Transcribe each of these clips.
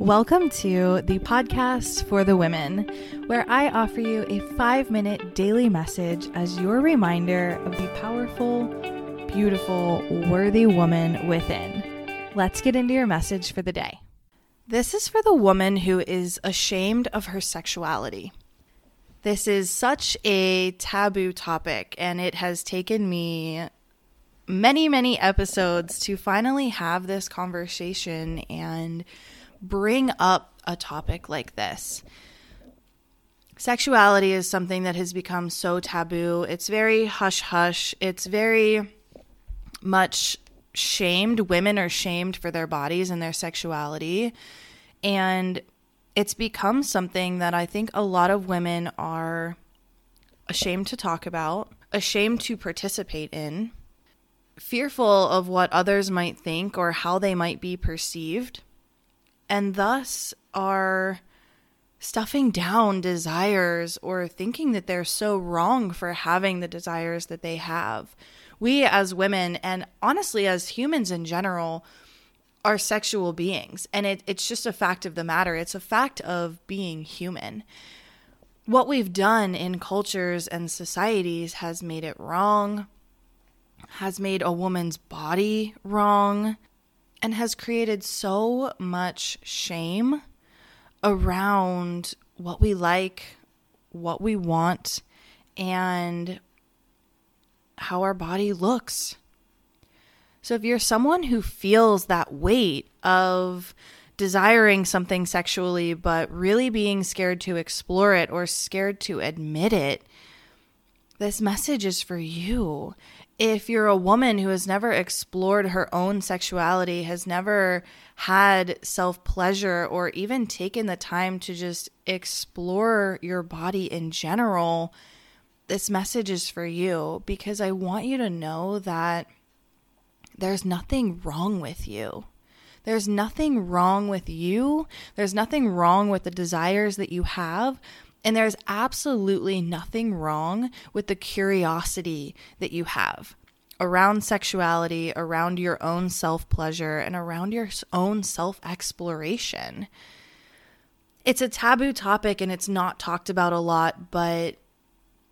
Welcome to the podcast for the women, where I offer you a 5-minute daily message as your reminder of the powerful, beautiful, worthy woman within. Let's get into your message for the day. This is for the woman who is ashamed of her sexuality. This is such a taboo topic, and it has taken me many episodes to finally have this conversation and bring up a topic like this. Sexuality is something that has become so taboo. It's very hush-hush. It's very much shamed. Women are shamed for their bodies and their sexuality. And it's become something that I think a lot of women are ashamed to talk about, ashamed to participate in, fearful of what others might think or how they might be perceived, and thus are stuffing down desires or thinking that they're so wrong for having the desires that they have. We as women, and honestly as humans in general, are sexual beings. And it's just a fact of the matter. It's a fact of being human. What we've done in cultures and societies has made it wrong, has made a woman's body wrong, and has created so much shame around what we like, what we want, and how our body looks. So if you're someone who feels that weight of desiring something sexually, but really being scared to explore it or scared to admit it, this message is for you. If you're a woman who has never explored her own sexuality, has never had self-pleasure or even taken the time to just explore your body in general, this message is for you, because I want you to know that there's nothing wrong with you. There's nothing wrong with you. There's nothing wrong with the desires that you have. And there's absolutely nothing wrong with the curiosity that you have around sexuality, around your own self-pleasure, and around your own self-exploration. It's a taboo topic and it's not talked about a lot, but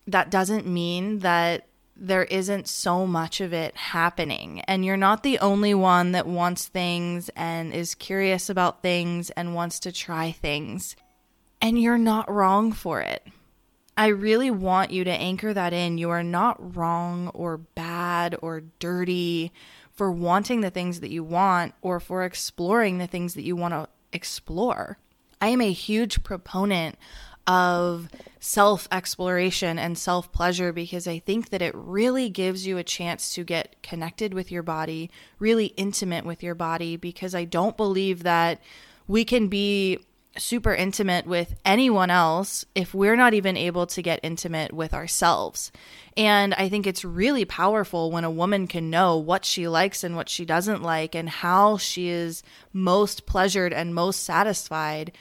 that doesn't mean that there isn't so much of it happening. And you're not the only one that wants things and is curious about things and wants to try things. And you're not wrong for it. I really want you to anchor that in. You are not wrong or bad or dirty for wanting the things that you want or for exploring the things that you want to explore. I am a huge proponent of self-exploration and self-pleasure because I think that it really gives you a chance to get connected with your body, really intimate with your body, because I don't believe that we can be super intimate with anyone else if we're not even able to get intimate with ourselves. And I think it's really powerful when a woman can know what she likes and what she doesn't like and how she is most pleasured and most satisfied,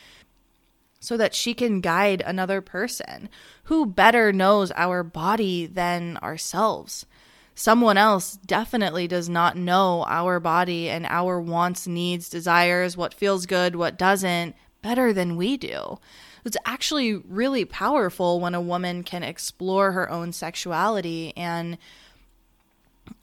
so that she can guide another person. Who better knows our body than ourselves? Someone else definitely does not know our body and our wants, needs, desires, what feels good, what doesn't, better than we do. It's actually really powerful when a woman can explore her own sexuality, and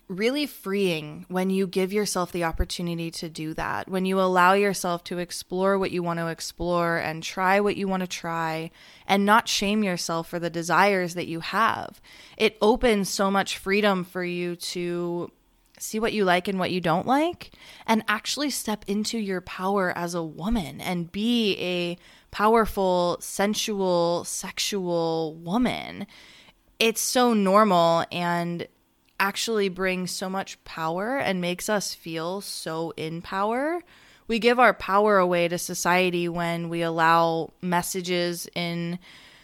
really freeing when you give yourself the opportunity to do that, when you allow yourself to explore what you want to explore and try what you want to try and not shame yourself for the desires that you have. It opens so much freedom for you to see what you like and what you don't like, and actually step into your power as a woman and be a powerful, sensual, sexual woman. It's so normal and actually brings so much power and makes us feel so in power. We give our power away to society when we allow messages in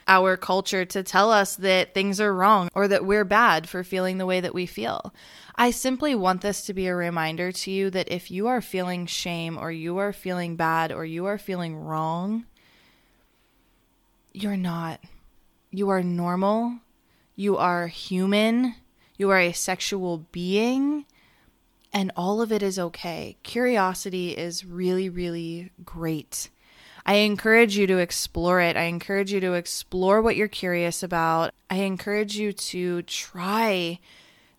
our culture to tell us that things are wrong or that we're bad for feeling the way that we feel. I simply want this to be a reminder to you that if you are feeling shame or you are feeling bad or you are feeling wrong, you're not. You are normal. You are human. You are a sexual being. And all of it is okay. Curiosity is really, really great. I encourage you to explore it. I encourage you to explore what you're curious about. I encourage you to try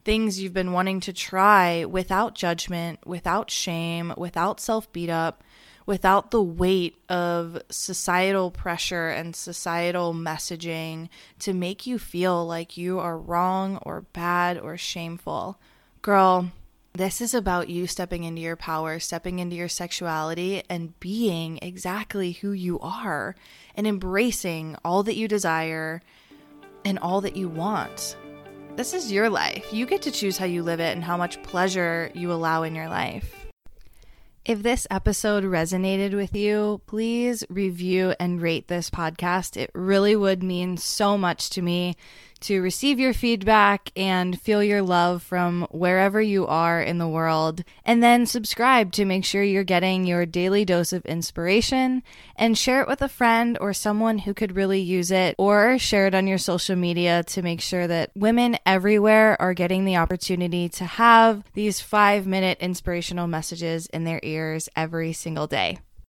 things you've been wanting to try without judgment, without shame, without self-beat up, without the weight of societal pressure and societal messaging to make you feel like you are wrong or bad or shameful. Girl, this is about you stepping into your power, stepping into your sexuality, and being exactly who you are and embracing all that you desire and all that you want. This is your life. You get to choose how you live it and how much pleasure you allow in your life. If this episode resonated with you, please review and rate this podcast. It really would mean so much to me to receive your feedback and feel your love from wherever you are in the world. And then subscribe to make sure you're getting your daily dose of inspiration, and share it with a friend or someone who could really use it, or share it on your social media to make sure that women everywhere are getting the opportunity to have these 5-minute inspirational messages in their ears every single day.